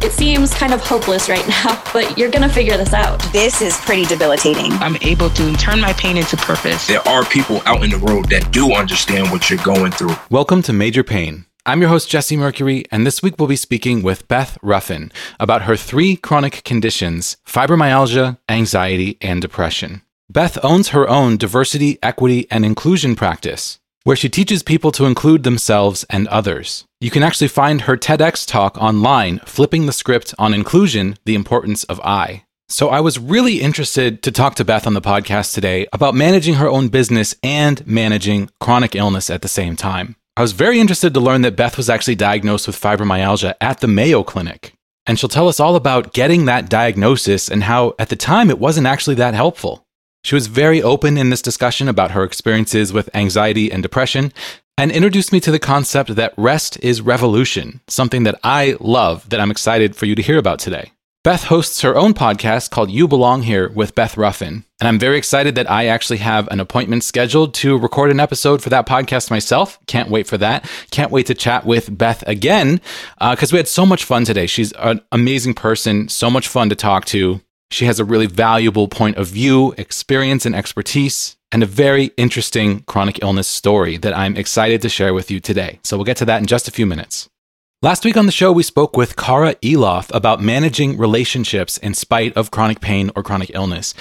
It seems kind of hopeless right now, but you're going to figure this out. This is pretty debilitating. I'm able to turn my pain into purpose. There are people out in the road that do understand what you're going through. Welcome to Major Pain. I'm your host, Jesse Mercury, and this week we'll be speaking with Beth Ruffin about her three chronic conditions, fibromyalgia, anxiety, and depression. Beth owns her own diversity, equity, and inclusion practice, where she teaches people to include themselves and others. You can actually find her TEDx talk online, Flipping the Script on Inclusion, the Importance of I. So I was really interested to talk to Beth on the podcast today about managing her own business and managing chronic illness at the same time. I was very interested to learn that Beth was actually diagnosed with fibromyalgia at the Mayo Clinic. And she'll tell us all about getting that diagnosis and how, at the time, it wasn't actually that helpful. She was very open in this discussion about her experiences with anxiety and depression, and introduced me to the concept that rest is revolution, something that I love that I'm excited for you to hear about today. Beth hosts her own podcast called You Belong Here with Beth Ruffin, and I'm very excited that I actually have an appointment scheduled to record an episode for that podcast myself. Can't wait for that. Can't wait to chat with Beth again, because we had so much fun today. She's an amazing person, so much fun to talk to. She has a really valuable point of view, experience, and expertise, and a very interesting chronic illness story that I'm excited to share with you today. So we'll get to that in just a few minutes. Last week on the show, we spoke with Kara Elof about managing relationships in spite of chronic pain or chronic illness.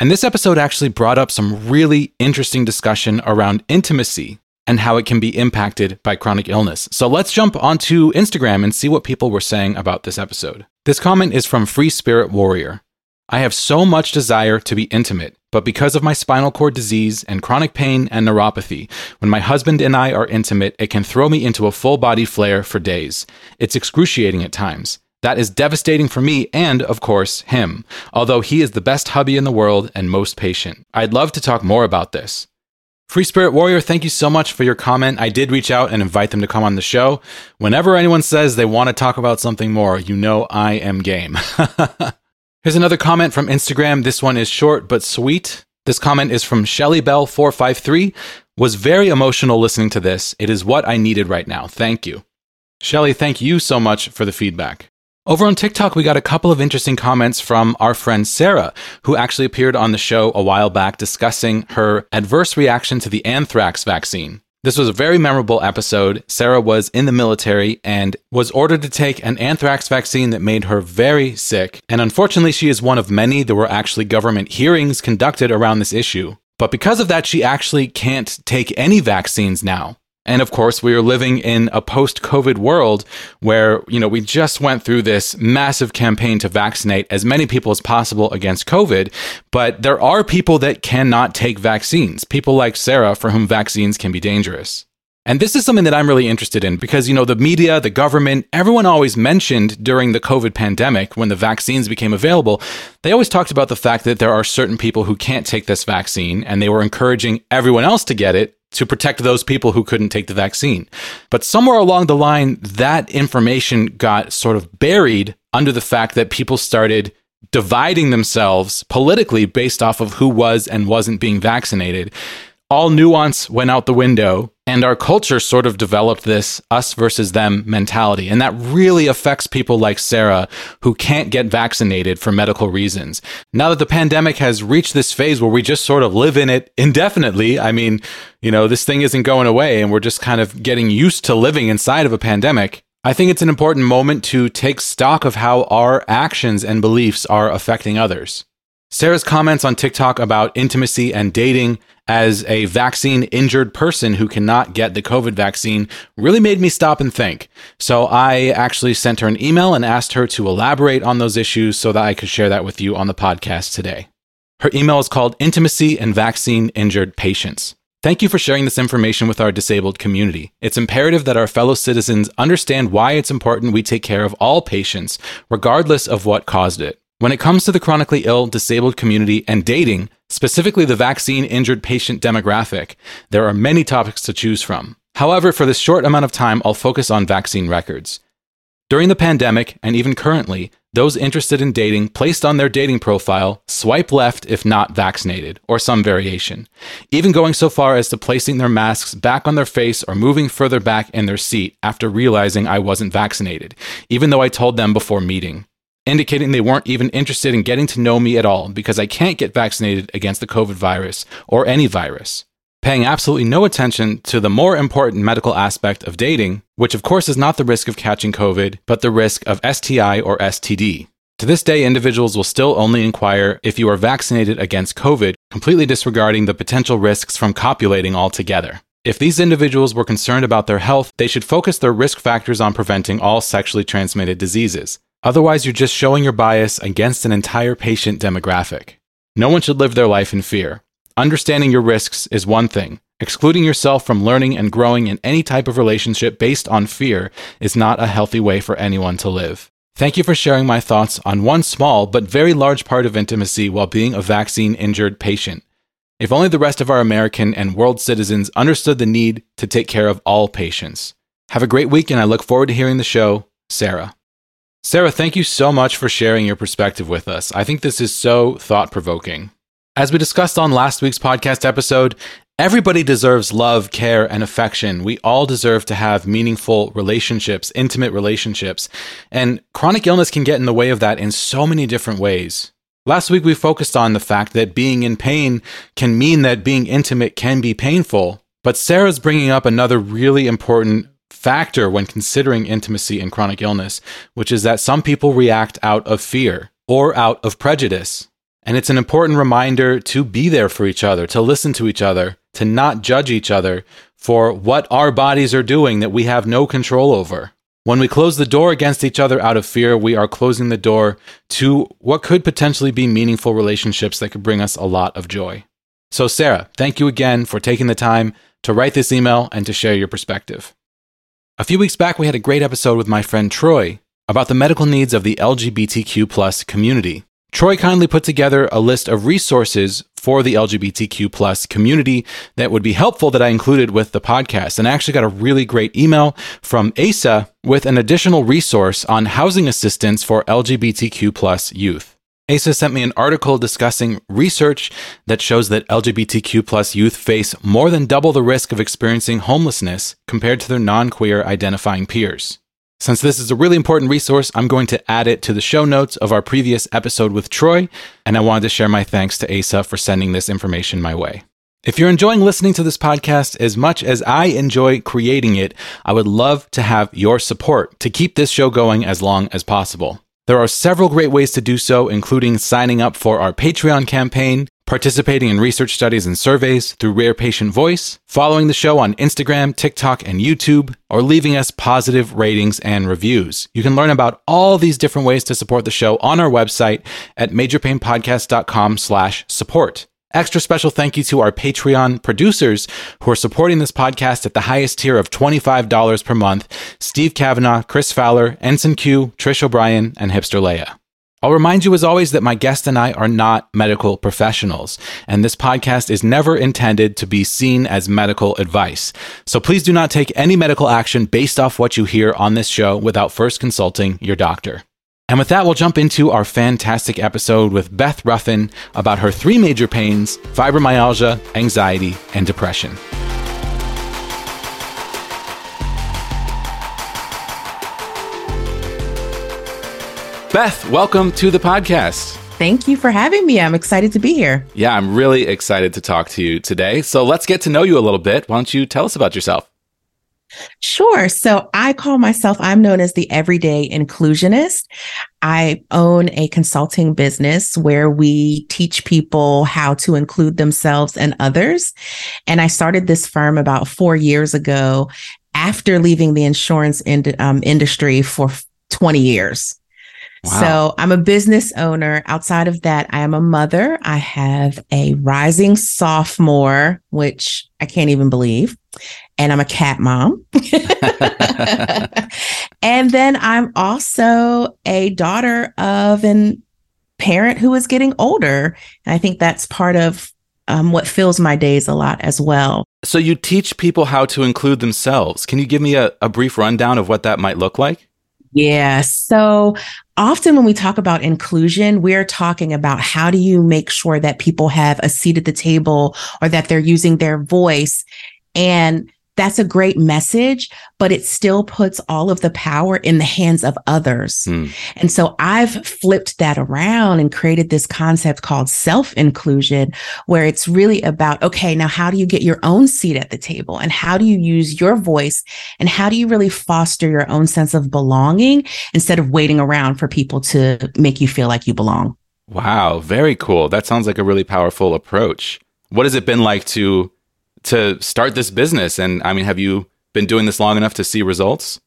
And this episode actually brought up some really interesting discussion around intimacy and how it can be impacted by chronic illness. So let's jump onto Instagram and see what people were saying about this episode. This comment is from Free Spirit Warrior. I have so much desire to be intimate, but because of my spinal cord disease and chronic pain and neuropathy, when my husband and I are intimate, it can throw me into a full-body flare for days. It's excruciating at times. That is devastating for me and, of course, him, although he is the best hubby in the world and most patient. I'd love to talk more about this. Free Spirit Warrior, thank you so much for your comment. I did reach out and invite them to come on the show. Whenever anyone says they want to talk about something more, you know I am game. Here's another comment from Instagram. This one is short but sweet. This comment is from ShellyBell453. Was very emotional listening to this. It is what I needed right now. Thank you. Shelly, thank you so much for the feedback. Over on TikTok, we got a couple of interesting comments from our friend Sarah, who actually appeared on the show a while back discussing her adverse reaction to the anthrax vaccine. This was a very memorable episode. Sarah was in the military and was ordered to take an anthrax vaccine that made her very sick. And unfortunately, she is one of many. There were actually government hearings conducted around this issue. But because of that, she actually can't take any vaccines now. And of course, we are living in a post-COVID world where, we just went through this massive campaign to vaccinate as many people as possible against COVID. But there are people that cannot take vaccines, people like Sarah, for whom vaccines can be dangerous. And this is something that I'm really interested in because, the media, the government, everyone always mentioned during the COVID pandemic when the vaccines became available, they always talked about the fact that there are certain people who can't take this vaccine and they were encouraging everyone else to get it to protect those people who couldn't take the vaccine. But somewhere along the line, that information got sort of buried under the fact that people started dividing themselves politically based off of who was and wasn't being vaccinated. All nuance went out the window, and our culture sort of developed this us versus them mentality. And that really affects people like Sarah, who can't get vaccinated for medical reasons. Now that the pandemic has reached this phase where we just sort of live in it indefinitely, this thing isn't going away, and we're just kind of getting used to living inside of a pandemic. I think it's an important moment to take stock of how our actions and beliefs are affecting others. Sarah's comments on TikTok about intimacy and dating as a vaccine-injured person who cannot get the COVID vaccine really made me stop and think. So I actually sent her an email and asked her to elaborate on those issues so that I could share that with you on the podcast today. Her email is called Intimacy and Vaccine-Injured Patients. Thank you for sharing this information with our disabled community. It's imperative that our fellow citizens understand why it's important we take care of all patients, regardless of what caused it. When it comes to the chronically ill, disabled community, and dating, specifically the vaccine-injured patient demographic, there are many topics to choose from. However, for this short amount of time, I'll focus on vaccine records. During the pandemic, and even currently, Those interested in dating placed on their dating profile, swipe left if not vaccinated, or some variation, even going so far as to placing their masks back on their face or moving further back in their seat after realizing I wasn't vaccinated, even though I told them before meeting, indicating they weren't even interested in getting to know me at all because I can't get vaccinated against the COVID virus or any virus. Paying absolutely no attention to the more important medical aspect of dating, which of course is not the risk of catching COVID, but the risk of STI or STD. To this day, individuals will still only inquire if you are vaccinated against COVID, completely disregarding the potential risks from copulating altogether. If these individuals were concerned about their health, they should focus their risk factors on preventing all sexually transmitted diseases. Otherwise, you're just showing your bias against an entire patient demographic. No one should live their life in fear. Understanding your risks is one thing. Excluding yourself from learning and growing in any type of relationship based on fear is not a healthy way for anyone to live. Thank you for sharing my thoughts on one small but very large part of intimacy while being a vaccine-injured patient. If only the rest of our American and world citizens understood the need to take care of all patients. Have a great week, and I look forward to hearing the show. Sarah. Sarah, thank you so much for sharing your perspective with us. I think this is so thought-provoking. As we discussed on last week's podcast episode, everybody deserves love, care, and affection. We all deserve to have meaningful relationships, intimate relationships, and chronic illness can get in the way of that in so many different ways. Last week, we focused on the fact that being in pain can mean that being intimate can be painful, but Sarah's bringing up another really important factor when considering intimacy and chronic illness, which is that some people react out of fear or out of prejudice. And it's an important reminder to be there for each other, to listen to each other, to not judge each other for what our bodies are doing that we have no control over. When we close the door against each other out of fear, we are closing the door to what could potentially be meaningful relationships that could bring us a lot of joy. So, Sarah, thank you again for taking the time to write this email and to share your perspective. A few weeks back, we had a great episode with my friend Troy about the medical needs of the LGBTQ+ community. Troy kindly put together a list of resources for the LGBTQ+ community that would be helpful that I included with the podcast. And I actually got a really great email from Asa with an additional resource on housing assistance for LGBTQ+ youth. Asa sent me an article discussing research that shows that LGBTQ+ youth face more than double the risk of experiencing homelessness compared to their non-queer identifying peers. Since this is a really important resource, I'm going to add it to the show notes of our previous episode with Troy, and I wanted to share my thanks to Asa for sending this information my way. If you're enjoying listening to this podcast as much as I enjoy creating it, I would love to have your support to keep this show going as long as possible. There are several great ways to do so, including signing up for our Patreon campaign, participating in research studies and surveys through Rare Patient Voice, following the show on Instagram, TikTok, and YouTube, or leaving us positive ratings and reviews. You can learn about all these different ways to support the show on our website at MajorPainPodcast.com/support. Extra special thank you to our Patreon producers who are supporting this podcast at the highest tier of $25 per month, Steve Kavanaugh, Chris Fowler, Ensign Q, Trish O'Brien, and Hipster Leia. I'll remind you as always that my guest and I are not medical professionals, and this podcast is never intended to be seen as medical advice. So please do not take any medical action based off what you hear on this show without first consulting your doctor. And with that, we'll jump into our fantastic episode with Beth Ruffin about her three major pains: fibromyalgia, anxiety, and depression. Beth, welcome to the podcast. Thank you for having me. I'm excited to be here. Yeah, I'm really excited to talk to you today. So let's get to know you a little bit. Why don't you tell us about yourself? Sure. So I'm known as the everyday inclusionist. I own a consulting business where we teach people how to include themselves and others. And I started this firm about 4 years ago after leaving the insurance industry for 20 years. Wow. So I'm a business owner. Outside of that, I am a mother. I have a rising sophomore, which I can't even believe. And I'm a cat mom. And then I'm also a daughter of a parent who is getting older. And I think that's part of what fills my days a lot as well. So you teach people how to include themselves. Can you give me a brief rundown of what that might look like? Yeah. So often when we talk about inclusion, we're talking about how do you make sure that people have a seat at the table or that they're using their voice. And that's a great message, but it still puts all of the power in the hands of others. Mm. And so I've flipped that around and created this concept called self-inclusion, where it's really about, okay, now how do you get your own seat at the table? And how do you use your voice? And how do you really foster your own sense of belonging instead of waiting around for people to make you feel like you belong? Wow, very cool. That sounds like a really powerful approach. What has it been like to start this business? And I mean, have you been doing this long enough to see results?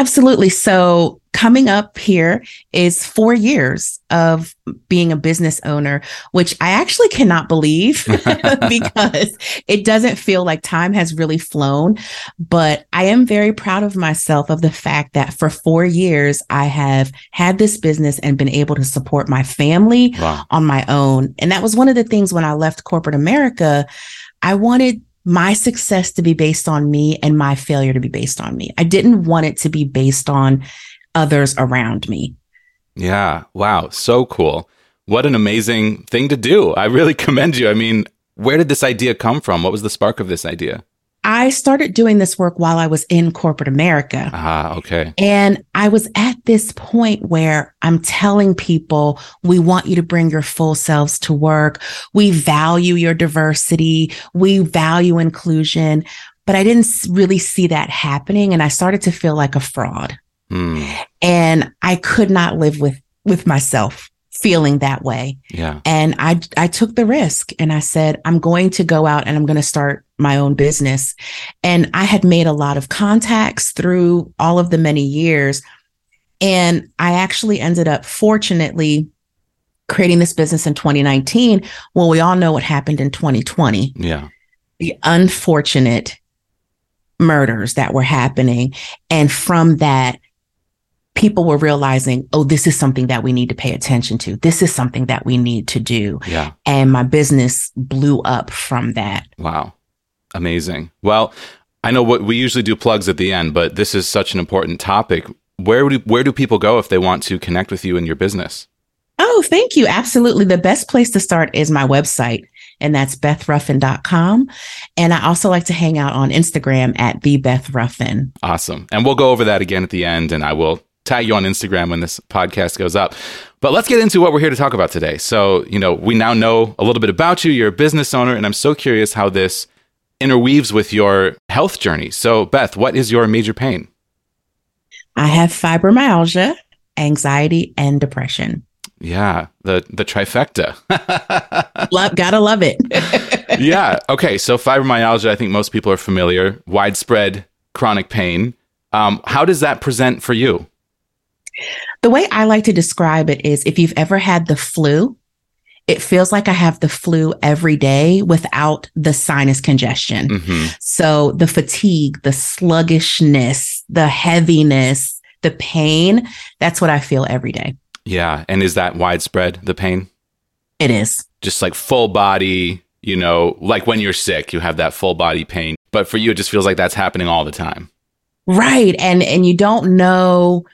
Absolutely. So coming up here is 4 years of being a business owner, which I actually cannot believe because it doesn't feel like time has really flown. But I am very proud of myself of the fact that for 4 years, I have had this business and been able to support my family on my own. And that was one of the things when I left corporate America. I wanted my success to be based on me and my failure to be based on me. I didn't want it to be based on others around me. Yeah. Wow. So cool. What an amazing thing to do. I really commend you. I mean, where did this idea come from? What was the spark of this idea? I started doing this work while I was in corporate America. Ah, okay. And I was at this point where I'm telling people, we want you to bring your full selves to work. We value your diversity. We value inclusion. But I didn't really see that happening. And I started to feel like a fraud. And I could not live with myself feeling that way. Yeah. And I took the risk and I said, I'm going to go out and I'm going to start my own business. And I had made a lot of contacts through all of the many years. And I actually ended up, fortunately, creating this business in 2019. Well, we all know what happened in 2020. Yeah. The unfortunate murders that were happening. And from that, people were realizing, oh, this is something that we need to pay attention to. This is something that we need to do. Yeah. And my business blew up from that. Wow. Amazing. Well, I know what we usually do plugs at the end, but this is such an important topic. Where do people go if they want to connect with you and your business? Oh, thank you. Absolutely. The best place to start is my website, and that's BethRuffin.com. And I also like to hang out on Instagram at TheBethRuffin. Awesome. And we'll go over that again at the end, and I will tag you on Instagram when this podcast goes up. But let's get into what we're here to talk about today. So, you know, we now know a little bit about you. You're a business owner, and I'm so curious how this interweaves with your health journey. So, Beth, what is your major pain? I have fibromyalgia, anxiety, and depression. Yeah, the trifecta. Gotta love it. Yeah. Okay. So fibromyalgia, I think most people are familiar, widespread chronic pain. How does that present for you? The way I like to describe it is, if you've ever had the flu, it feels like I have the flu every day without the sinus congestion. Mm-hmm. So the fatigue, the sluggishness, the heaviness, the pain, that's what I feel every day. Yeah. And is that widespread, the pain? It is. Just like full body, you know, like when you're sick, you have that full body pain. But for you, it just feels like that's happening all the time. Right. And you don't know.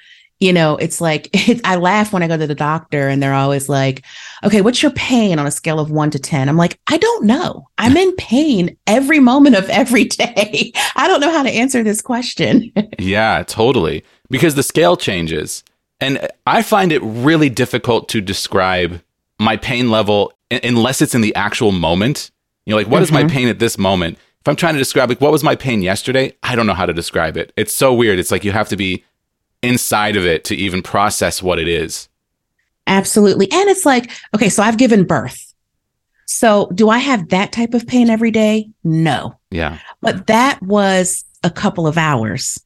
You know, it's like, I laugh when I go to the doctor and they're always like, okay, what's your pain on a scale of 1 to 10? I'm like, I don't know. I'm in pain every moment of every day. I don't know how to answer this question. Yeah, totally. Because the scale changes. And I find it really difficult to describe my pain level unless it's in the actual moment. You know, like, what is my pain at this moment? If I'm trying to describe, like, what was my pain yesterday? I don't know how to describe it. It's so weird. It's like you have to be inside of it to even process what it is. Absolutely. And it's like, okay, so I've given birth. So do I have that type of pain every day? No. Yeah. But that was a couple of hours.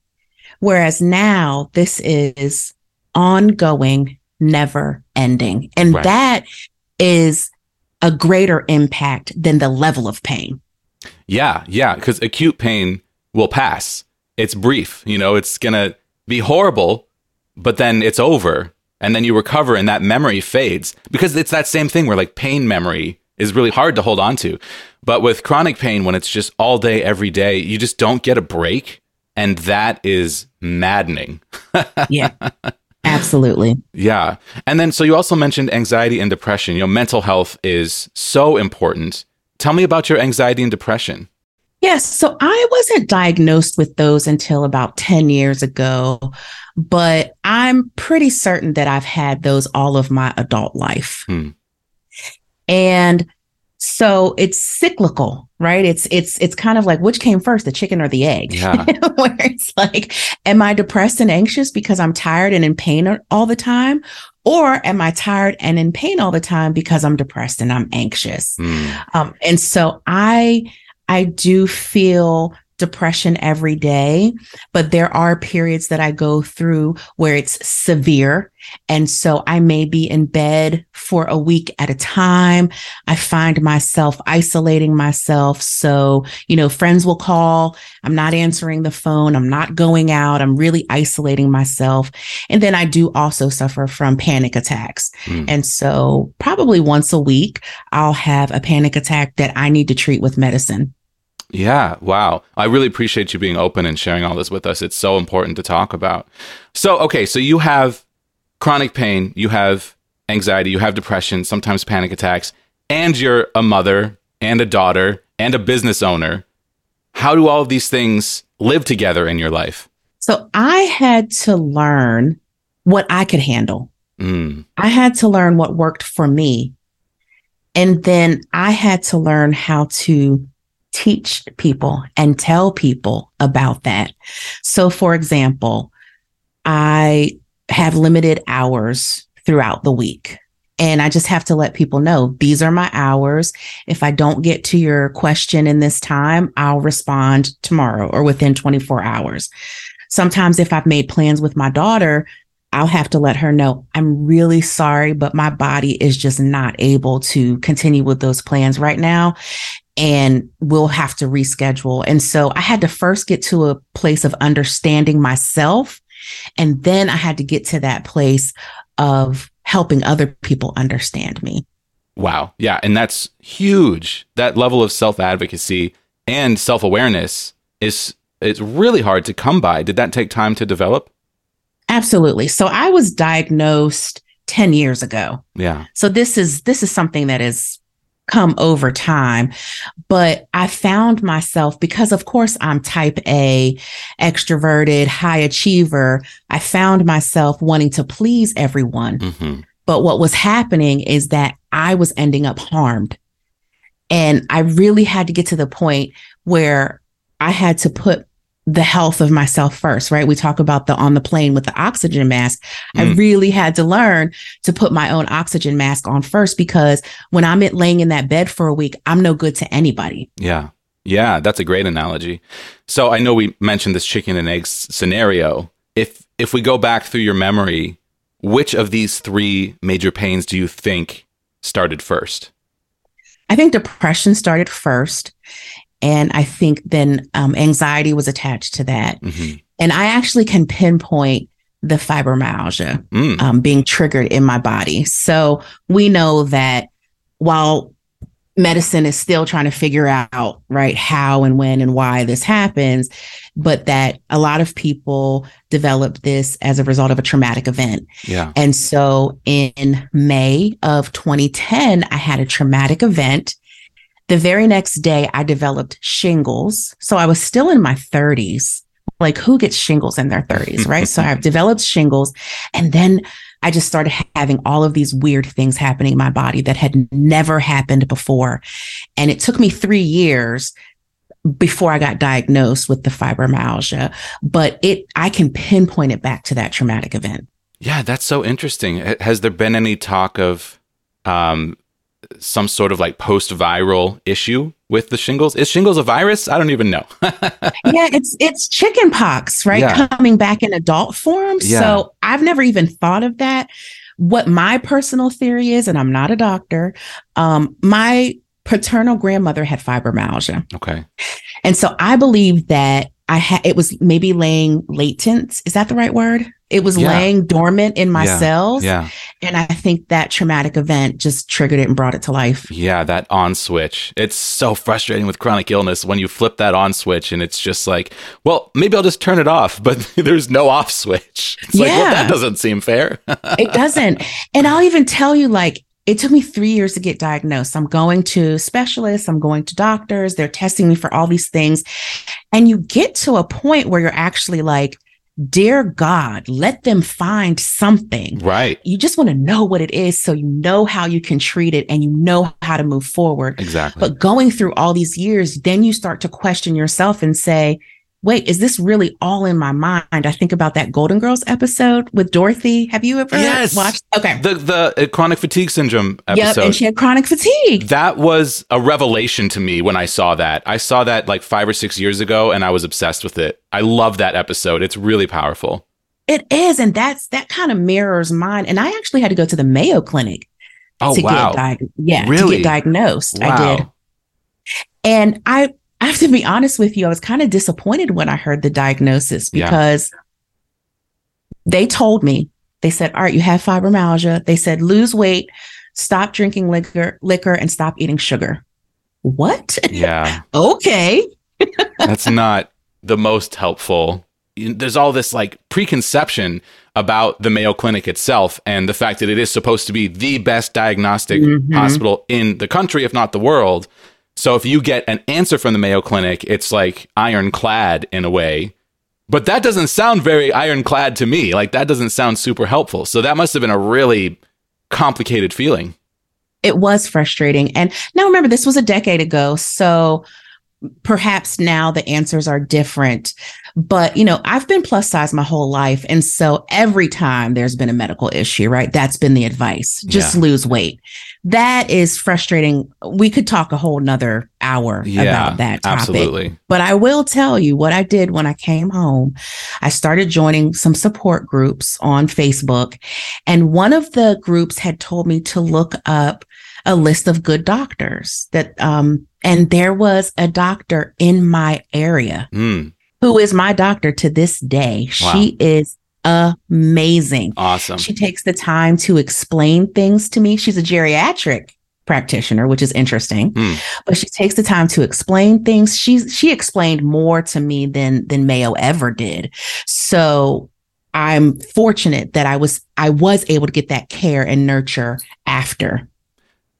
Whereas now this is ongoing, never ending. And that is a greater impact than the level of pain. Yeah. Yeah. Because acute pain will pass. It's brief. You know, it's going to be horrible, but then it's over, and then you recover, and that memory fades, because it's that same thing where, like, pain memory is really hard to hold on to. But with chronic pain, when it's just all day, every day, you just don't get a break, and that is maddening. Yeah, absolutely. Yeah. And then, so you also mentioned anxiety and depression. You know, mental health is so important. Tell me about your anxiety and depression. Yes. So I wasn't diagnosed with those until about 10 years ago, but I'm pretty certain that I've had those all of my adult life. Hmm. And so it's cyclical, right? It's kind of like, which came first, the chicken or the egg? Yeah. Where it's like, am I depressed and anxious because I'm tired and in pain all the time? Or am I tired and in pain all the time because I'm depressed and I'm anxious? Mm. And so I do feel depression every day, but there are periods that I go through where it's severe. And so I may be in bed for a week at a time. I find myself isolating myself. So, you know, friends will call. I'm not answering the phone. I'm not going out. I'm really isolating myself. And then I do also suffer from panic attacks. Mm. And so probably once a week, I'll have a panic attack that I need to treat with medicine. Yeah. Wow. I really appreciate you being open and sharing all this with us. It's so important to talk about. So, okay. So you have chronic pain, you have anxiety, you have depression, sometimes panic attacks, and you're a mother and a daughter and a business owner. How do all of these things live together in your life? So I had to learn what I could handle. Mm. I had to learn what worked for me. And then I had to learn how to teach people and tell people about that. So, for example, I have limited hours throughout the week, and I just have to let people know, these are my hours. If I don't get to your question in this time, I'll respond tomorrow or within 24 hours. Sometimes if I've made plans with my daughter, I'll have to let her know, I'm really sorry, but my body is just not able to continue with those plans right now, and we'll have to reschedule. And so I had to first get to a place of understanding myself. And then I had to get to that place of helping other people understand me. Wow. Yeah. And that's huge. That level of self-advocacy and self-awareness is really hard to come by. Did that take time to develop? Absolutely. So I was diagnosed 10 years ago. Yeah. So this is something that is come over time. But I found myself, because of course I'm type A, extroverted, high achiever, I found myself wanting to please everyone. Mm-hmm. But what was happening is that I was ending up harmed. And I really had to get to the point where I had to put the health of myself first, right? We talk about the on the plane with the oxygen mask. Mm. I really had to learn to put my own oxygen mask on first, because when I'm laying in that bed for a week, I'm no good to anybody. Yeah. Yeah. That's a great analogy. So I know we mentioned this chicken and egg scenario. If we go back through your memory, which of these three major pains do you think started first? I think depression started first. And I think then anxiety was attached to that. Mm-hmm. And I actually can pinpoint the fibromyalgia being triggered in my body. So we know that while medicine is still trying to figure out, right, how and when and why this happens, but that a lot of people develop this as a result of a traumatic event. Yeah. And so in May of 2010, I had a traumatic event. The very next day, I developed shingles. So I was still in my 30s. Like, who gets shingles in their 30s, right? So I've developed shingles. And then I just started having all of these weird things happening in my body that had never happened before. And it took me 3 years before I got diagnosed with the fibromyalgia. But I can pinpoint it back to that traumatic event. Yeah, that's so interesting. Has there been any talk of some sort of like post-viral issue with the shingles? Is shingles a virus? I don't even know. Yeah, it's chicken pox, right? Yeah. Coming back in adult form. Yeah. So I've never even thought of that. What my personal theory is, and I'm not a doctor, my paternal grandmother had fibromyalgia. Okay. And so I believe that it was maybe laying latent. Is that the right word? It was laying dormant in my cells. Yeah. And I think that traumatic event just triggered it and brought it to life. Yeah, that on switch. It's so frustrating with chronic illness when you flip that on switch and it's just like, well, maybe I'll just turn it off, but there's no off switch. It's like, well, that doesn't seem fair. It doesn't. And I'll even tell you, like, it took me 3 years to get diagnosed. I'm going to specialists. I'm going to doctors. They're testing me for all these things. And you get to a point where you're actually like, dear God, let them find something. Right. You just want to know what it is so you know how you can treat it and you know how to move forward. Exactly. But going through all these years, then you start to question yourself and say, wait, is this really all in my mind? I think about that Golden Girls episode with Dorothy. Have you ever watched? Okay. The chronic fatigue syndrome episode. Yep, and she had chronic fatigue. That was a revelation to me when I saw that. I saw that like 5 or 6 years ago and I was obsessed with it. I love that episode. It's really powerful. It is. And that kind of mirrors mine. And I actually had to go to the Mayo Clinic to get diagnosed. Wow. I did. And I have to be honest with you, I was kind of disappointed when I heard the diagnosis because they told me, they said, all right, you have fibromyalgia. They said, lose weight, stop drinking liquor, and stop eating sugar. What? Yeah. Okay. That's not the most helpful. There's all this like preconception about the Mayo Clinic itself and the fact that it is supposed to be the best diagnostic hospital in the country, if not the world. So if you get an answer from the Mayo Clinic, it's like ironclad in a way. But that doesn't sound very ironclad to me. Like, that doesn't sound super helpful. So that must have been a really complicated feeling. It was frustrating. And now remember, this was a decade ago. So perhaps now the answers are different. But, you know, I've been plus size my whole life. And so every time there's been a medical issue, right? That's been the advice. Just lose weight. That is frustrating. We could talk a whole nother hour about that topic. Absolutely. But I will tell you what I did when I came home. I started joining some support groups on Facebook. And one of the groups had told me to look up a list of good doctors that, and there was a doctor in my area who is my doctor to this day. Wow. She is amazing. Awesome. She takes the time to explain things to me. She's a geriatric practitioner, which is interesting, but she takes the time to explain things. She explained more to me than Mayo ever did. So I'm fortunate that I was able to get that care and nurture after.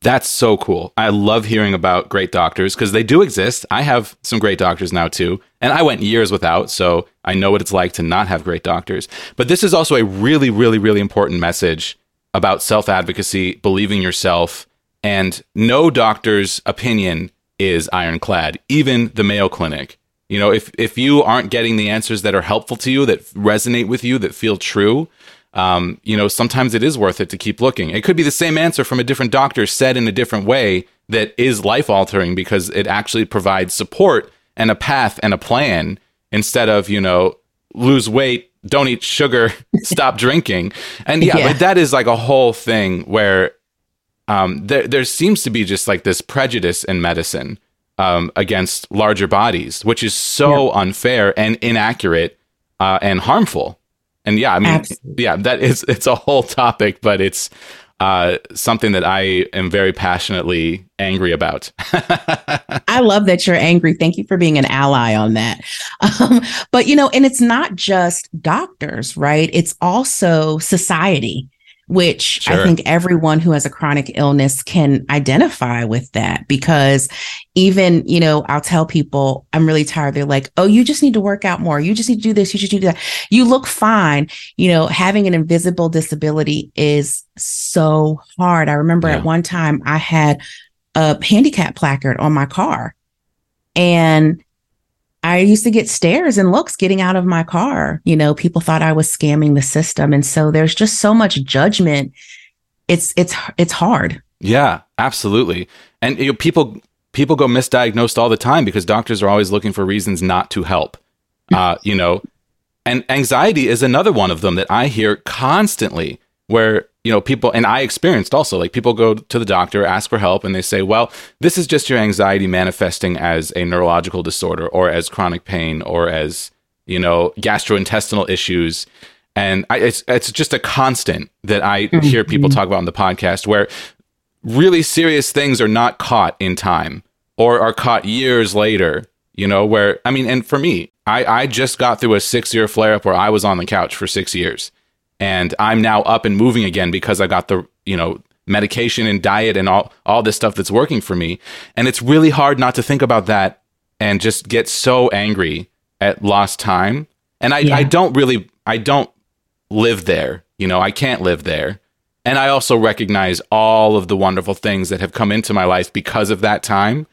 That's so cool. I love hearing about great doctors because they do exist. I have some great doctors now too. And I went years without, so I know what it's like to not have great doctors. But this is also a really, really, really important message about self-advocacy, believing yourself, and no doctor's opinion is ironclad, even the Mayo Clinic. You know, if you aren't getting the answers that are helpful to you, that resonate with you, that feel true, you know, sometimes it is worth it to keep looking. It could be the same answer from a different doctor said in a different way that is life-altering because it actually provides support and a path and a plan instead of, you know, lose weight, don't eat sugar, stop drinking. And but that is like a whole thing where there seems to be just like this prejudice in medicine against larger bodies, which is so unfair and inaccurate and harmful. And absolutely. That is, it's a whole topic, but it's something that I am very passionately angry about. I love that you're angry. Thank you for being an ally on that. But, you know, and it's not just doctors, right? It's also society, which I think everyone who has a chronic illness can identify with that because even, you know, I'll tell people I'm really tired. They're like, oh, you just need to work out more. You just need to do this. You just need to do that. You look fine. You know, having an invisible disability is so hard. I remember at one time I had a handicap placard on my car and I used to get stares and looks getting out of my car. You know, people thought I was scamming the system. And so there's just so much judgment. It's hard. Yeah, absolutely. And you know, people go misdiagnosed all the time because doctors are always looking for reasons not to help, you know, and anxiety is another one of them that I hear constantly where, you know, people, and I experienced also, like people go to the doctor, ask for help, and they say, well, this is just your anxiety manifesting as a neurological disorder or as chronic pain or as, you know, gastrointestinal issues. And it's just a constant that I hear people talk about on the podcast, where really serious things are not caught in time or are caught years later, you know, where, I mean, and for me, I just got through a 6-year flare-up where I was on the couch for 6 years, and I'm now up and moving again because I got the, you know, medication and diet and all this stuff that's working for me. And it's really hard not to think about that and just get so angry at lost time. And I don't live there, you know, I can't live there. And I also recognize all of the wonderful things that have come into my life because of that time.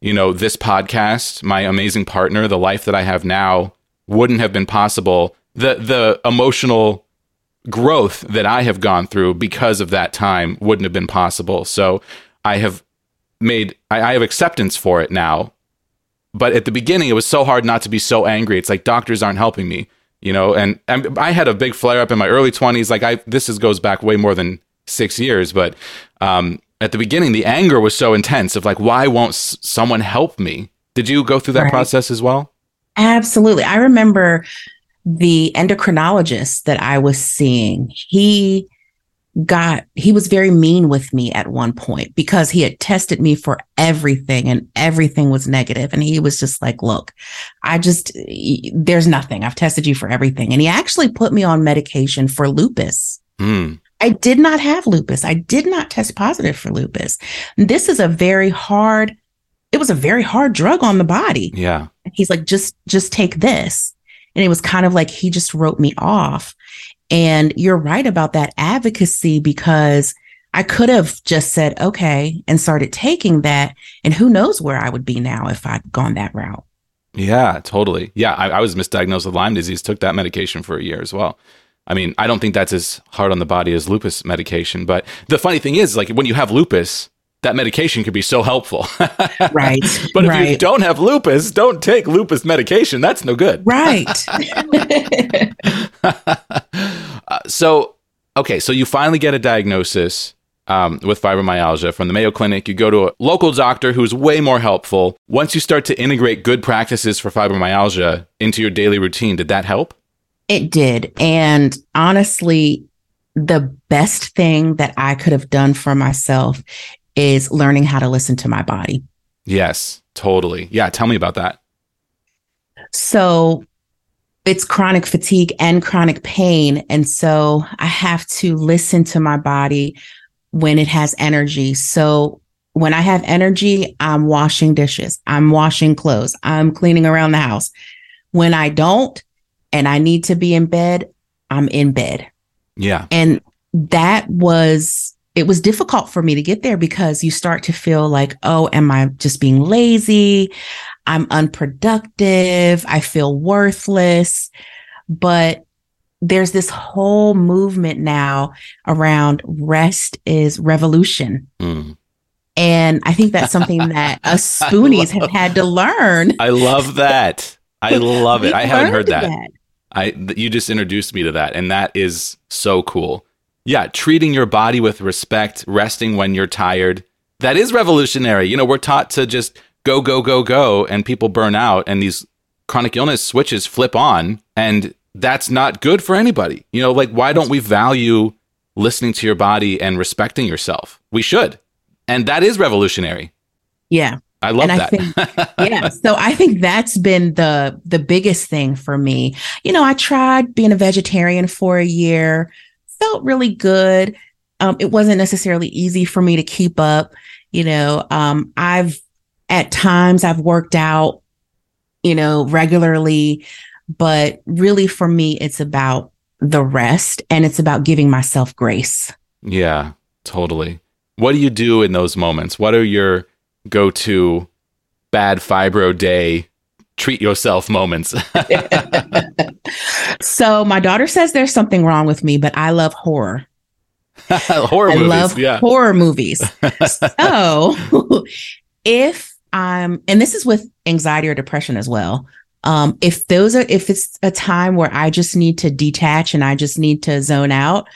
You know, this podcast, my amazing partner, the life that I have now wouldn't have been possible. The emotional growth that I have gone through because of that time wouldn't have been possible. So I have acceptance for it now. But at the beginning, it was so hard not to be so angry. It's like, doctors aren't helping me, you know? And I had a big flare up in my early 20s. Like this goes back way more than 6 years, but, at the beginning, the anger was so intense of like, why won't someone help me? Did you go through that process as well? Absolutely. I remember the endocrinologist that I was seeing, he was very mean with me at one point because he had tested me for everything and everything was negative. And he was just like, look, there's nothing. I've tested you for everything. And he actually put me on medication for lupus. Mm. I did not have lupus. I did not test positive for lupus. This is a very hard drug on the body. Yeah. He's like, just take this. And it was kind of like, he just wrote me off. And you're right about that advocacy, because I could have just said, okay, and started taking that. And who knows where I would be now if I'd gone that route. Yeah, totally. Yeah. I was misdiagnosed with Lyme disease, took that medication for a year as well. I mean, I don't think that's as hard on the body as lupus medication. But the funny thing is, like, when you have lupus, that medication could be so helpful. Right. But if you don't have lupus, don't take lupus medication. That's no good. Right. So you finally get a diagnosis with fibromyalgia from the Mayo Clinic. You go to a local doctor who's way more helpful. Once you start to integrate good practices for fibromyalgia into your daily routine, did that help? It did. And honestly, the best thing that I could have done for myself is learning how to listen to my body. Yes, totally. Yeah. Tell me about that. So it's chronic fatigue and chronic pain. And so I have to listen to my body when it has energy. So when I have energy, I'm washing dishes, I'm washing clothes, I'm cleaning around the house. When I don't, and I need to be in bed, I'm in bed. Yeah. And it was difficult for me to get there, because you start to feel like, oh, am I just being lazy? I'm unproductive. I feel worthless. But there's this whole movement now around rest is revolution. Mm. And I think that's something that us Spoonies have had to learn. I love that. I love it. I haven't heard that. You just introduced me to that, and that is so cool. Yeah, treating your body with respect, resting when you're tired. That is revolutionary. You know, we're taught to just go, go, go, go, and people burn out, and these chronic illness switches flip on, and that's not good for anybody. You know, like, why don't we value listening to your body and respecting yourself? We should. And that is revolutionary. Yeah. I love that. So I think that's been the biggest thing for me. You know, I tried being a vegetarian for a year, felt really good. It wasn't necessarily easy for me to keep up. You know, I've worked out, you know, regularly, but really for me, it's about the rest, and it's about giving myself grace. Yeah, totally. What do you do in those moments? What are your go to bad fibro day, treat yourself moments? So my daughter says there's something wrong with me, but I love horror. Horror movies. So if I'm, and this is with anxiety or depression as well. If it's a time where I just need to detach and I just need to zone out,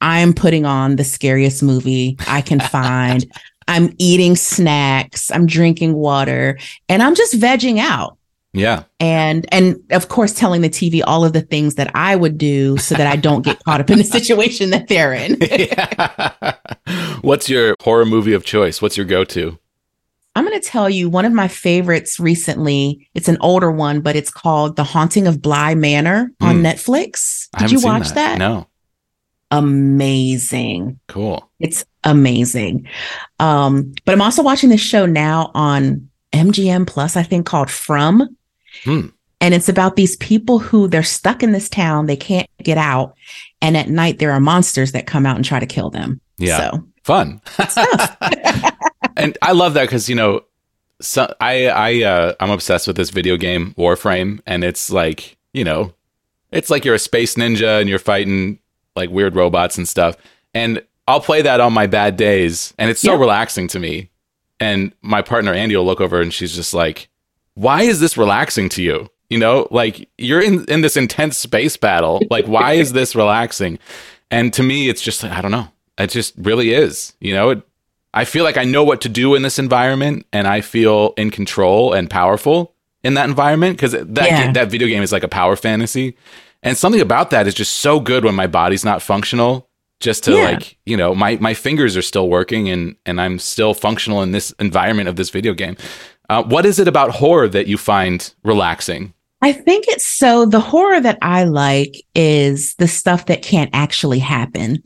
I'm putting on the scariest movie I can find. I'm eating snacks, I'm drinking water, and I'm just vegging out. Yeah. And of course, telling the TV all of the things that I would do so that I don't get caught up in the situation that they're in. Yeah. What's your horror movie of choice? What's your go-to? I'm going to tell you one of my favorites recently. It's an older one, but it's called The Haunting of Bly Manor on Netflix. Did you watch that? No. Amazing. Cool. It's amazing. But I'm also watching this show now on MGM Plus, I think, called From. And it's about these people who they're stuck in this town. They can't get out. And at night, there are monsters that come out and try to kill them. Yeah. So fun. And I love that because, you know, so I'm obsessed with this video game, Warframe. And it's like, you know, it's like you're a space ninja and you're fighting like weird robots and stuff. And I'll play that on my bad days. And it's so relaxing to me. And my partner, Andy, will look over and she's just like, why is this relaxing to you? You know, like you're in this intense space battle. Like, why is this relaxing? And to me, it's just, I don't know. It just really is. You know, I feel like I know what to do in this environment and I feel in control and powerful in that environment because that video game is like a power fantasy. And something about that is just so good when my body's not functional. Just to like, you know, my fingers are still working and I'm still functional in this environment of this video game. What is it about horror that you find relaxing? I think it's the horror that I like is the stuff that can't actually happen.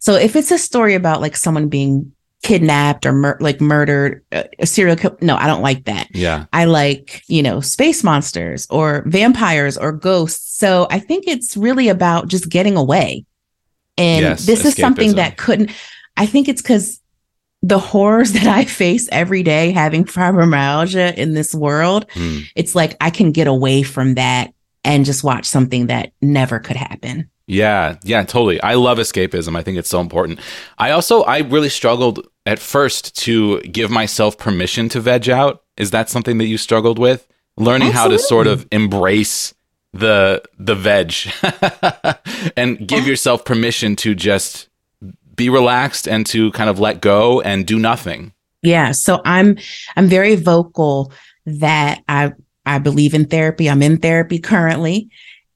So if it's a story about like someone being kidnapped or murdered, a serial killer, no, I don't like that. Yeah. I like, you know, space monsters or vampires or ghosts. So I think it's really about just getting away. And this is something that I think it's because the horrors that I face every day having fibromyalgia in this world, it's like I can get away from that and just watch something that never could happen. Yeah. Yeah, totally. I love escapism. I think it's so important. I really struggled at first to give myself permission to veg out. Is that something that you struggled with? Learning how to sort of embrace the veg and give yourself permission to just be relaxed and to kind of let go and do nothing. Yeah. So I'm very vocal that I believe in therapy. I'm in therapy currently.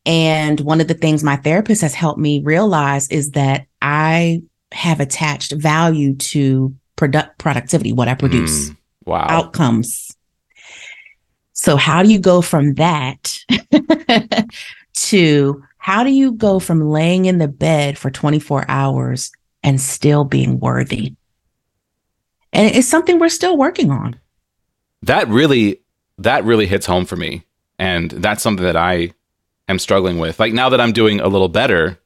And one of the things my therapist has helped me realize is that I have attached value to productivity, what I produce, outcomes. So how do you go from that to how do you go from laying in the bed for 24 hours and still being worthy? And it's something we're still working on. That really hits home for me. And that's something that I am struggling with. Like now that I'm doing a little better,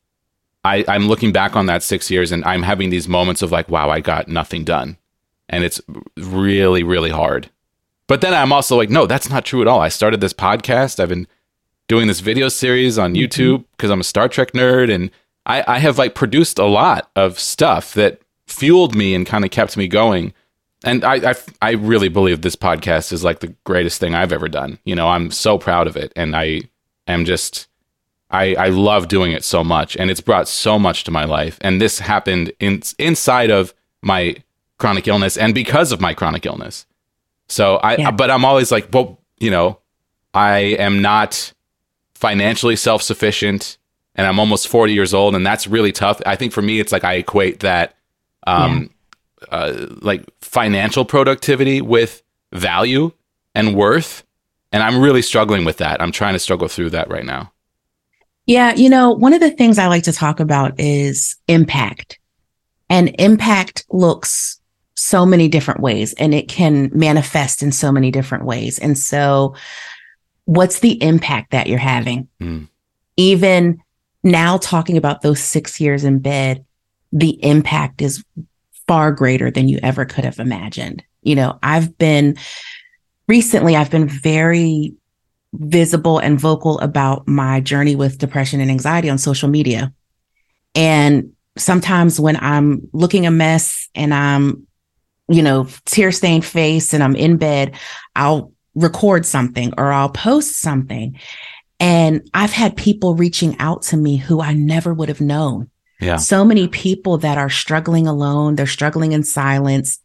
I'm looking back on that 6 years and I'm having these moments of like, wow, I got nothing done. And it's really, really hard. But then I'm also like, no, that's not true at all. I started this podcast. I've been doing this video series on YouTube because I'm a Star Trek nerd. And I have like produced a lot of stuff that fueled me and kind of kept me going. And I really believe this podcast is like the greatest thing I've ever done. You know, I'm so proud of it. And I am just, I love doing it so much. And it's brought so much to my life. And this happened inside of my chronic illness and because of my chronic illness. So but I'm always like, well, you know, I am not financially self-sufficient and I'm almost 40 years old. And that's really tough. I think for me, it's like I equate that like financial productivity with value and worth. And I'm really struggling with that. I'm trying to struggle through that right now. Yeah. You know, one of the things I like to talk about is impact. And impact looks so many different ways and it can manifest in so many different ways. And so what's the impact that you're having? Even now talking about those 6 years in bed, the impact is far greater than you ever could have imagined. You know, I've been very visible and vocal about my journey with depression and anxiety on social media. And sometimes when I'm looking a mess and I'm, you know, tear-stained face and I'm in bed, I'll record something or I'll post something. And I've had people reaching out to me who I never would have known. Yeah. So many people that are struggling alone, they're struggling in silence.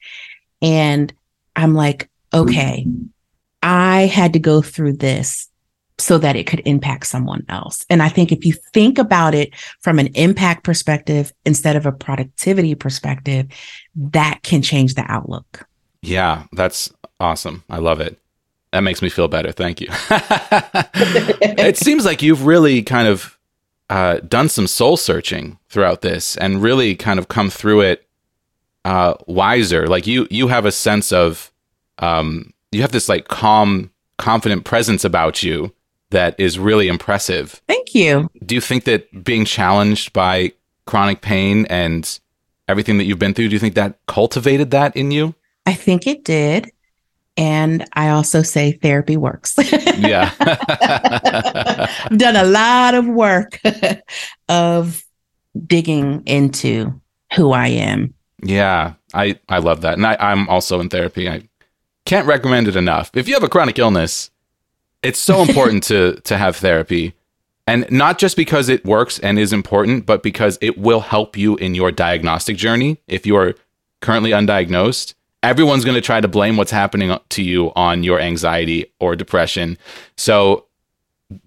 And I'm like, okay, I had to go through this so that it could impact someone else. And I think if you think about it from an impact perspective instead of a productivity perspective, that can change the outlook. Yeah, that's awesome. I love it. That makes me feel better. Thank you. It seems like you've really kind of done some soul searching throughout this and really kind of come through it wiser. Like you have a sense of, you have this like calm, confident presence about you that is really impressive. Thank you. Do you think that being challenged by chronic pain and everything that you've been through, do you think that cultivated that in you? I think it did. And I also say therapy works. Yeah. I've done a lot of work of digging into who I am. Yeah, I love that. And I'm also in therapy. I can't recommend it enough. If you have a chronic illness, it's so important to have therapy. And not just because it works and is important, but because it will help you in your diagnostic journey. If you are currently undiagnosed, everyone's going to try to blame what's happening to you on your anxiety or depression. So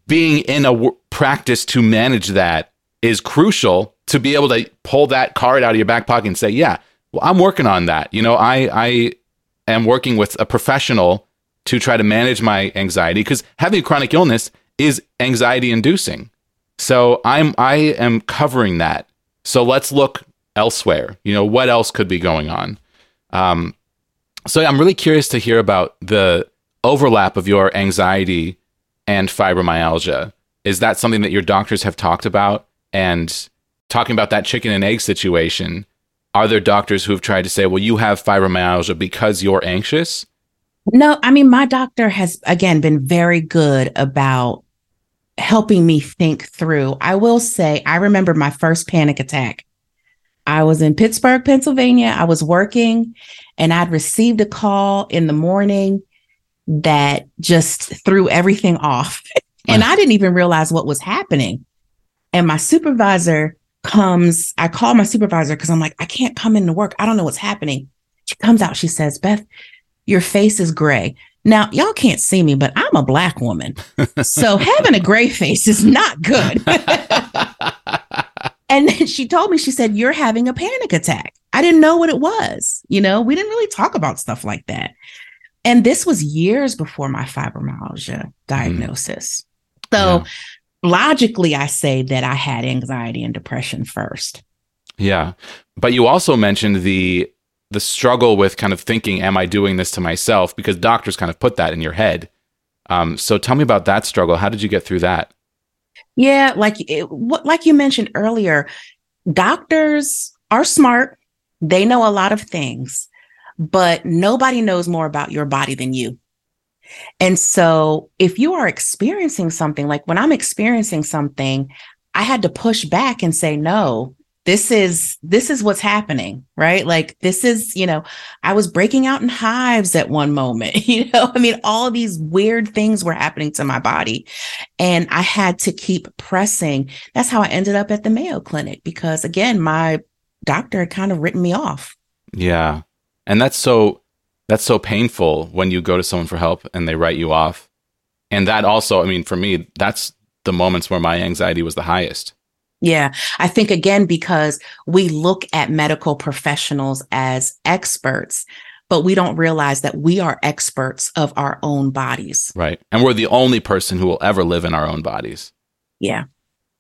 being in a practice to manage that is crucial to be able to pull that card out of your back pocket and say, yeah, well, I'm working on that. You know, I am working with a professional to try to manage my anxiety, because having a chronic illness is anxiety inducing. So I am covering that. So let's look elsewhere. You know, what else could be going on? So I'm really curious to hear about the overlap of your anxiety and fibromyalgia. Is that something that your doctors have talked about? And talking about that chicken and egg situation, are there doctors who have tried to say, well, you have fibromyalgia because you're anxious? No, I mean, my doctor has, again, been very good about helping me think through. I will say, I remember my first panic attack. I was in Pittsburgh, Pennsylvania. I was working and I'd received a call in the morning that just threw everything off. And I didn't even realize what was happening. And my supervisor comes, I call my supervisor because I'm like, I can't come into work. I don't know what's happening. She comes out, she says, Beth, your face is gray. Now, y'all can't see me, but I'm a Black woman. So having a gray face is not good. And then she told me, she said, you're having a panic attack. I didn't know what it was. You know, we didn't really talk about stuff like that. And this was years before my fibromyalgia diagnosis. So yeah. Logically, I say that I had anxiety and depression first. Yeah. But you also mentioned the struggle with kind of thinking, am I doing this to myself? Because doctors kind of put that in your head. So tell me about that struggle. How did you get through that? Yeah, like you mentioned earlier, doctors are smart. They know a lot of things, but nobody knows more about your body than you. And so if you are experiencing something, like when I'm experiencing something, I had to push back and say, no, this is what's happening, right? Like this is, you know, I was breaking out in hives at one moment, you know, I mean, all these weird things were happening to my body and I had to keep pressing. That's how I ended up at the Mayo Clinic because again, my doctor had kind of written me off. Yeah. And that's so painful when you go to someone for help and they write you off. And that also, I mean, for me, that's the moments where my anxiety was the highest. Yeah, I think, again, because we look at medical professionals as experts, but we don't realize that we are experts of our own bodies. Right. And we're the only person who will ever live in our own bodies. Yeah.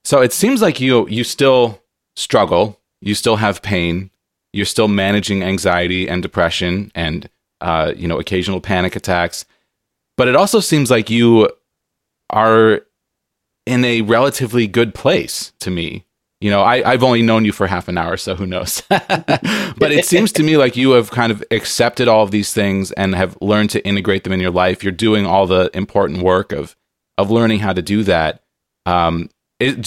So it seems like you still struggle. You still have pain. You're still managing anxiety and depression and, you know, occasional panic attacks. But it also seems like you are in a relatively good place to me. You know, I've only known you for half an hour, so who knows? But it seems to me like you have kind of accepted all of these things and have learned to integrate them in your life. You're doing all the important work of learning how to do that. Do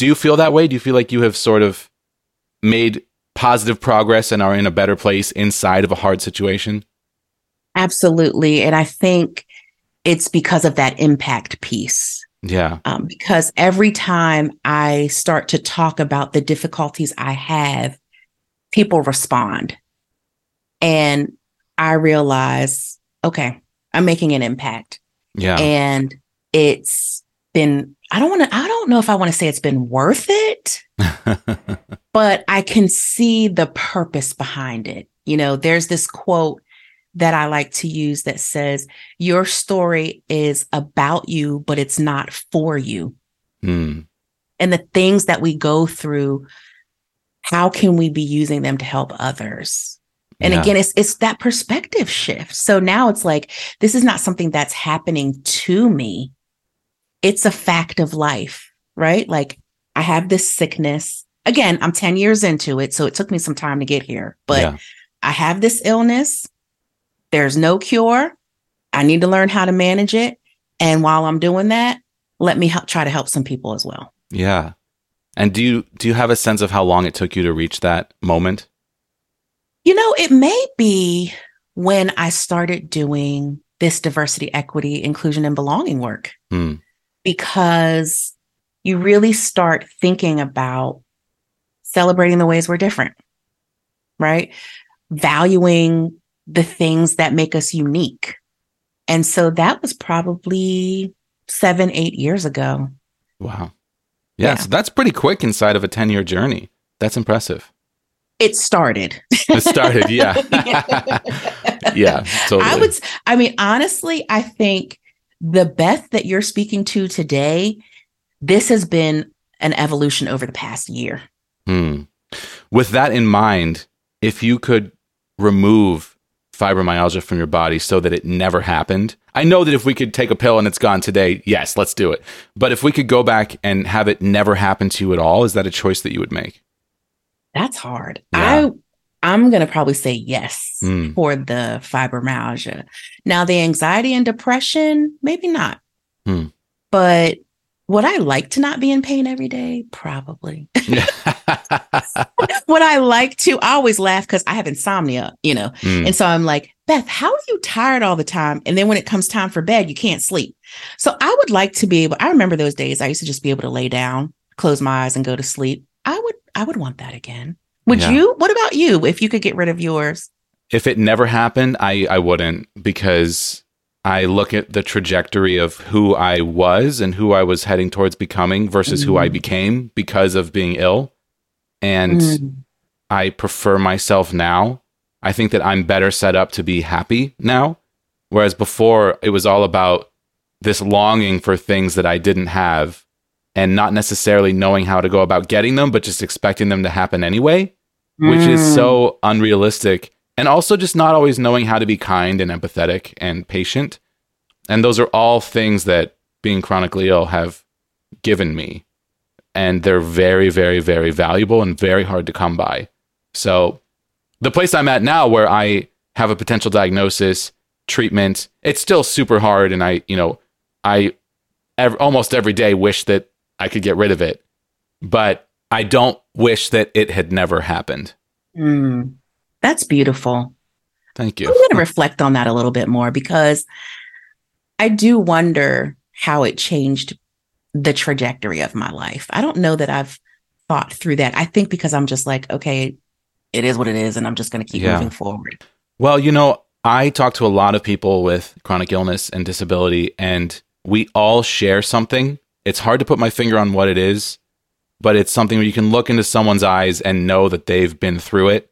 you feel that way? Do you feel like you have sort of made positive progress and are in a better place inside of a hard situation? Absolutely. And I think it's because of that impact piece. Yeah. Because every time I start to talk about the difficulties I have, people respond. And I realize, okay, I'm making an impact. Yeah. And it's been, I don't know if I want to say it's been worth it, but I can see the purpose behind it. You know, there's this quote that I like to use that says, your story is about you, but it's not for you. Mm. And the things that we go through, how can we be using them to help others? And again, it's that perspective shift. So now it's like, this is not something that's happening to me. It's a fact of life, right? Like, I have this sickness. Again, I'm 10 years into it, so it took me some time to get here. But I have this illness. There's no cure. I need to learn how to manage it. And while I'm doing that, let me try to help some people as well. Yeah. And do you have a sense of how long it took you to reach that moment? You know, it may be when I started doing this diversity, equity, inclusion, and belonging work, because you really start thinking about celebrating the ways we're different, right? Valuing the things that make us unique. And so that was probably 7-8 years ago. Wow. Yeah. So that's pretty quick inside of a 10-year journey. That's impressive. It started. Yeah. Yeah. Totally. Honestly, I think the Beth that you're speaking to today, this has been an evolution over the past year. Hmm. With that in mind, if you could remove fibromyalgia from your body so that it never happened, I know that if we could take a pill and it's gone today, yes, let's do it. But if we could go back and have it never happen to you at all, is that a choice that you would make? That's hard. Yeah. I'm going to probably say yes for the fibromyalgia. Now, the anxiety and depression, maybe not. Mm. But would I like to not be in pain every day? Probably. Would I like to? I always laugh because I have insomnia, you know. Mm. And so I'm like, Beth, how are you tired all the time? And then when it comes time for bed, you can't sleep. So I would like to be able, I remember those days I used to just be able to lay down, close my eyes and go to sleep. I would want that again. Would you? What about you? If you could get rid of yours? If it never happened, I wouldn't, because I look at the trajectory of who I was and who I was heading towards becoming versus who I became because of being ill. And I prefer myself now. I think that I'm better set up to be happy now. Whereas before, it was all about this longing for things that I didn't have, and not necessarily knowing how to go about getting them, but just expecting them to happen anyway, which is so unrealistic. And also just not always knowing how to be kind and empathetic and patient. And those are all things that being chronically ill have given me. And they're very, very, very valuable and very hard to come by. So the place I'm at now, where I have a potential diagnosis, treatment, it's still super hard. And I almost every day wish that I could get rid of it, but I don't wish that it had never happened. Mm, that's beautiful. Thank you. I'm going to reflect on that a little bit more, because I do wonder how it changed the trajectory of my life. I don't know that I've thought through that. I think because I'm just like, okay, it is what it is, and I'm just going to keep moving forward. Well, you know, I talk to a lot of people with chronic illness and disability, and we all share something. It's hard to put my finger on what it is, but it's something where you can look into someone's eyes and know that they've been through it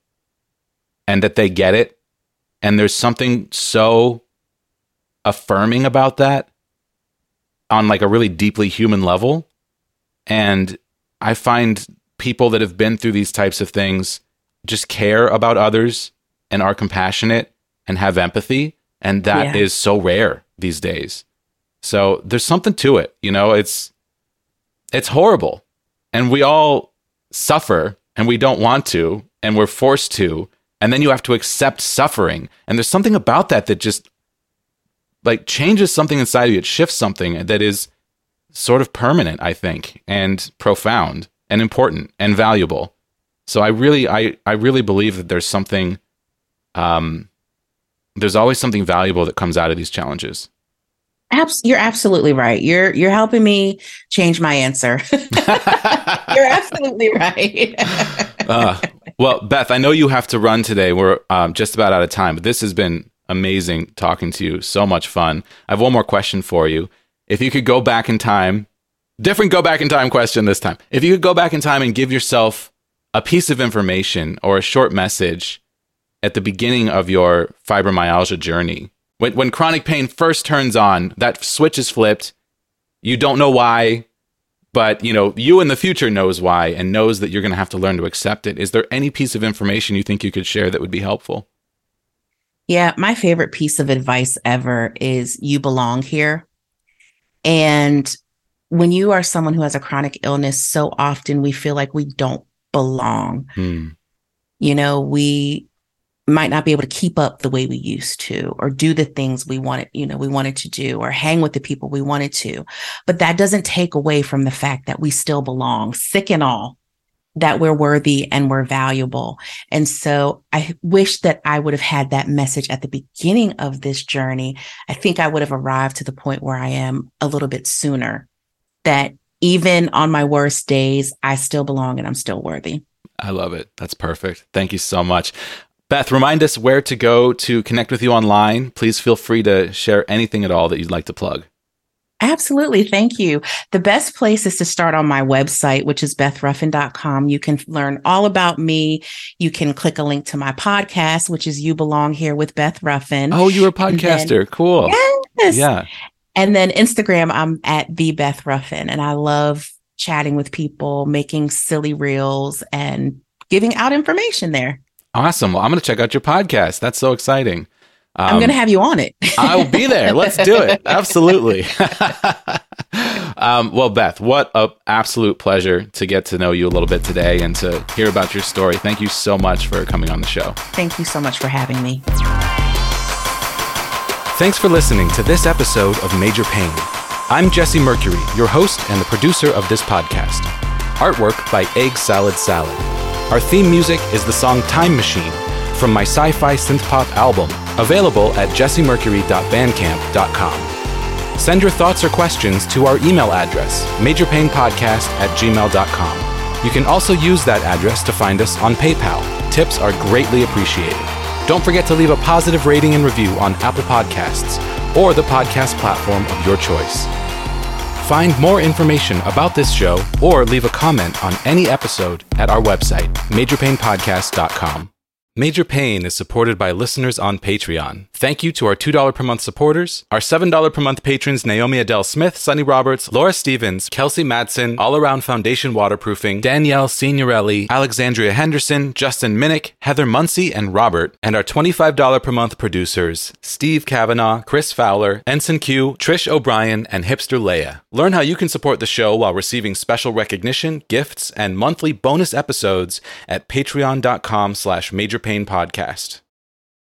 and that they get it. And there's something so affirming about that on like a really deeply human level. And I find people that have been through these types of things just care about others and are compassionate and have empathy. And that is so rare these days. So there's something to it, you know, it's horrible, and we all suffer, and we don't want to, and we're forced to, and then you have to accept suffering. And there's something about that that just like changes something inside of you. It shifts something that is sort of permanent, I think, and profound and important and valuable. So I really believe that there's something, there's always something valuable that comes out of these challenges. You're absolutely right. You're helping me change my answer. You're absolutely right. Well, Beth, I know you have to run today. We're just about out of time, but this has been amazing talking to you. So much fun. I have one more question for you. If you could go back in time, different go back in time question this time. If you could go back in time and give yourself a piece of information or a short message at the beginning of your fibromyalgia journey, when chronic pain first turns on, that switch is flipped. You don't know why, but you know, you in the future knows why and knows that you're going to have to learn to accept it. Is there any piece of information you think you could share that would be helpful? Yeah, my favorite piece of advice ever is you belong here. And when you are someone who has a chronic illness, so often we feel like we don't belong. You know, we might not be able to keep up the way we used to, or do the things we wanted to do, or hang with the people we wanted to. But that doesn't take away from the fact that we still belong, sick and all, that we're worthy and we're valuable. And so I wish that I would have had that message at the beginning of this journey. I think I would have arrived to the point where I am a little bit sooner, that even on my worst days, I still belong and I'm still worthy. I love it. That's perfect. Thank you so much. Beth, remind us where to go to connect with you online. Please feel free to share anything at all that you'd like to plug. Absolutely. Thank you. The best place is to start on my website, which is BethRuffin.com. You can learn all about me. You can click a link to my podcast, which is You Belong Here with Beth Ruffin. Oh, you're a podcaster. Cool. Yes. Yeah. And then Instagram, I'm at TheBethRuffin. And I love chatting with people, making silly reels, and giving out information there. Awesome. Well, I'm going to check out your podcast. That's so exciting. I'm going to have you on it. I'll be there. Let's do it. Absolutely. Well, Beth, what an absolute pleasure to get to know you a little bit today and to hear about your story. Thank you so much for coming on the show. Thank you so much for having me. Thanks for listening to this episode of Major Pain. I'm Jesse Mercury, your host and the producer of this podcast. Artwork by Egg Salad Salad. Our theme music is the song Time Machine from my sci-fi synth-pop album, available at jessemercury.bandcamp.com. Send your thoughts or questions to our email address, majorpainpodcast@gmail.com. You can also use that address to find us on PayPal. Tips are greatly appreciated. Don't forget to leave a positive rating and review on Apple Podcasts or the podcast platform of your choice. Find more information about this show or leave a comment on any episode at our website, MajorPainPodcast.com. Major Pain is supported by listeners on Patreon. Thank you to our $2 per month supporters, our $7 per month patrons Naomi Adele Smith, Sunny Roberts, Laura Stevens, Kelsey Madsen, All Around Foundation Waterproofing, Danielle Signorelli, Alexandria Henderson, Justin Minnick, Heather Muncy, and Robert, and our $25 per month producers Steve Kavanaugh, Chris Fowler, Ensign Q, Trish O'Brien, and Hipster Leia. Learn how you can support the show while receiving special recognition, gifts, and monthly bonus episodes at patreon.com/majorpainpodcast.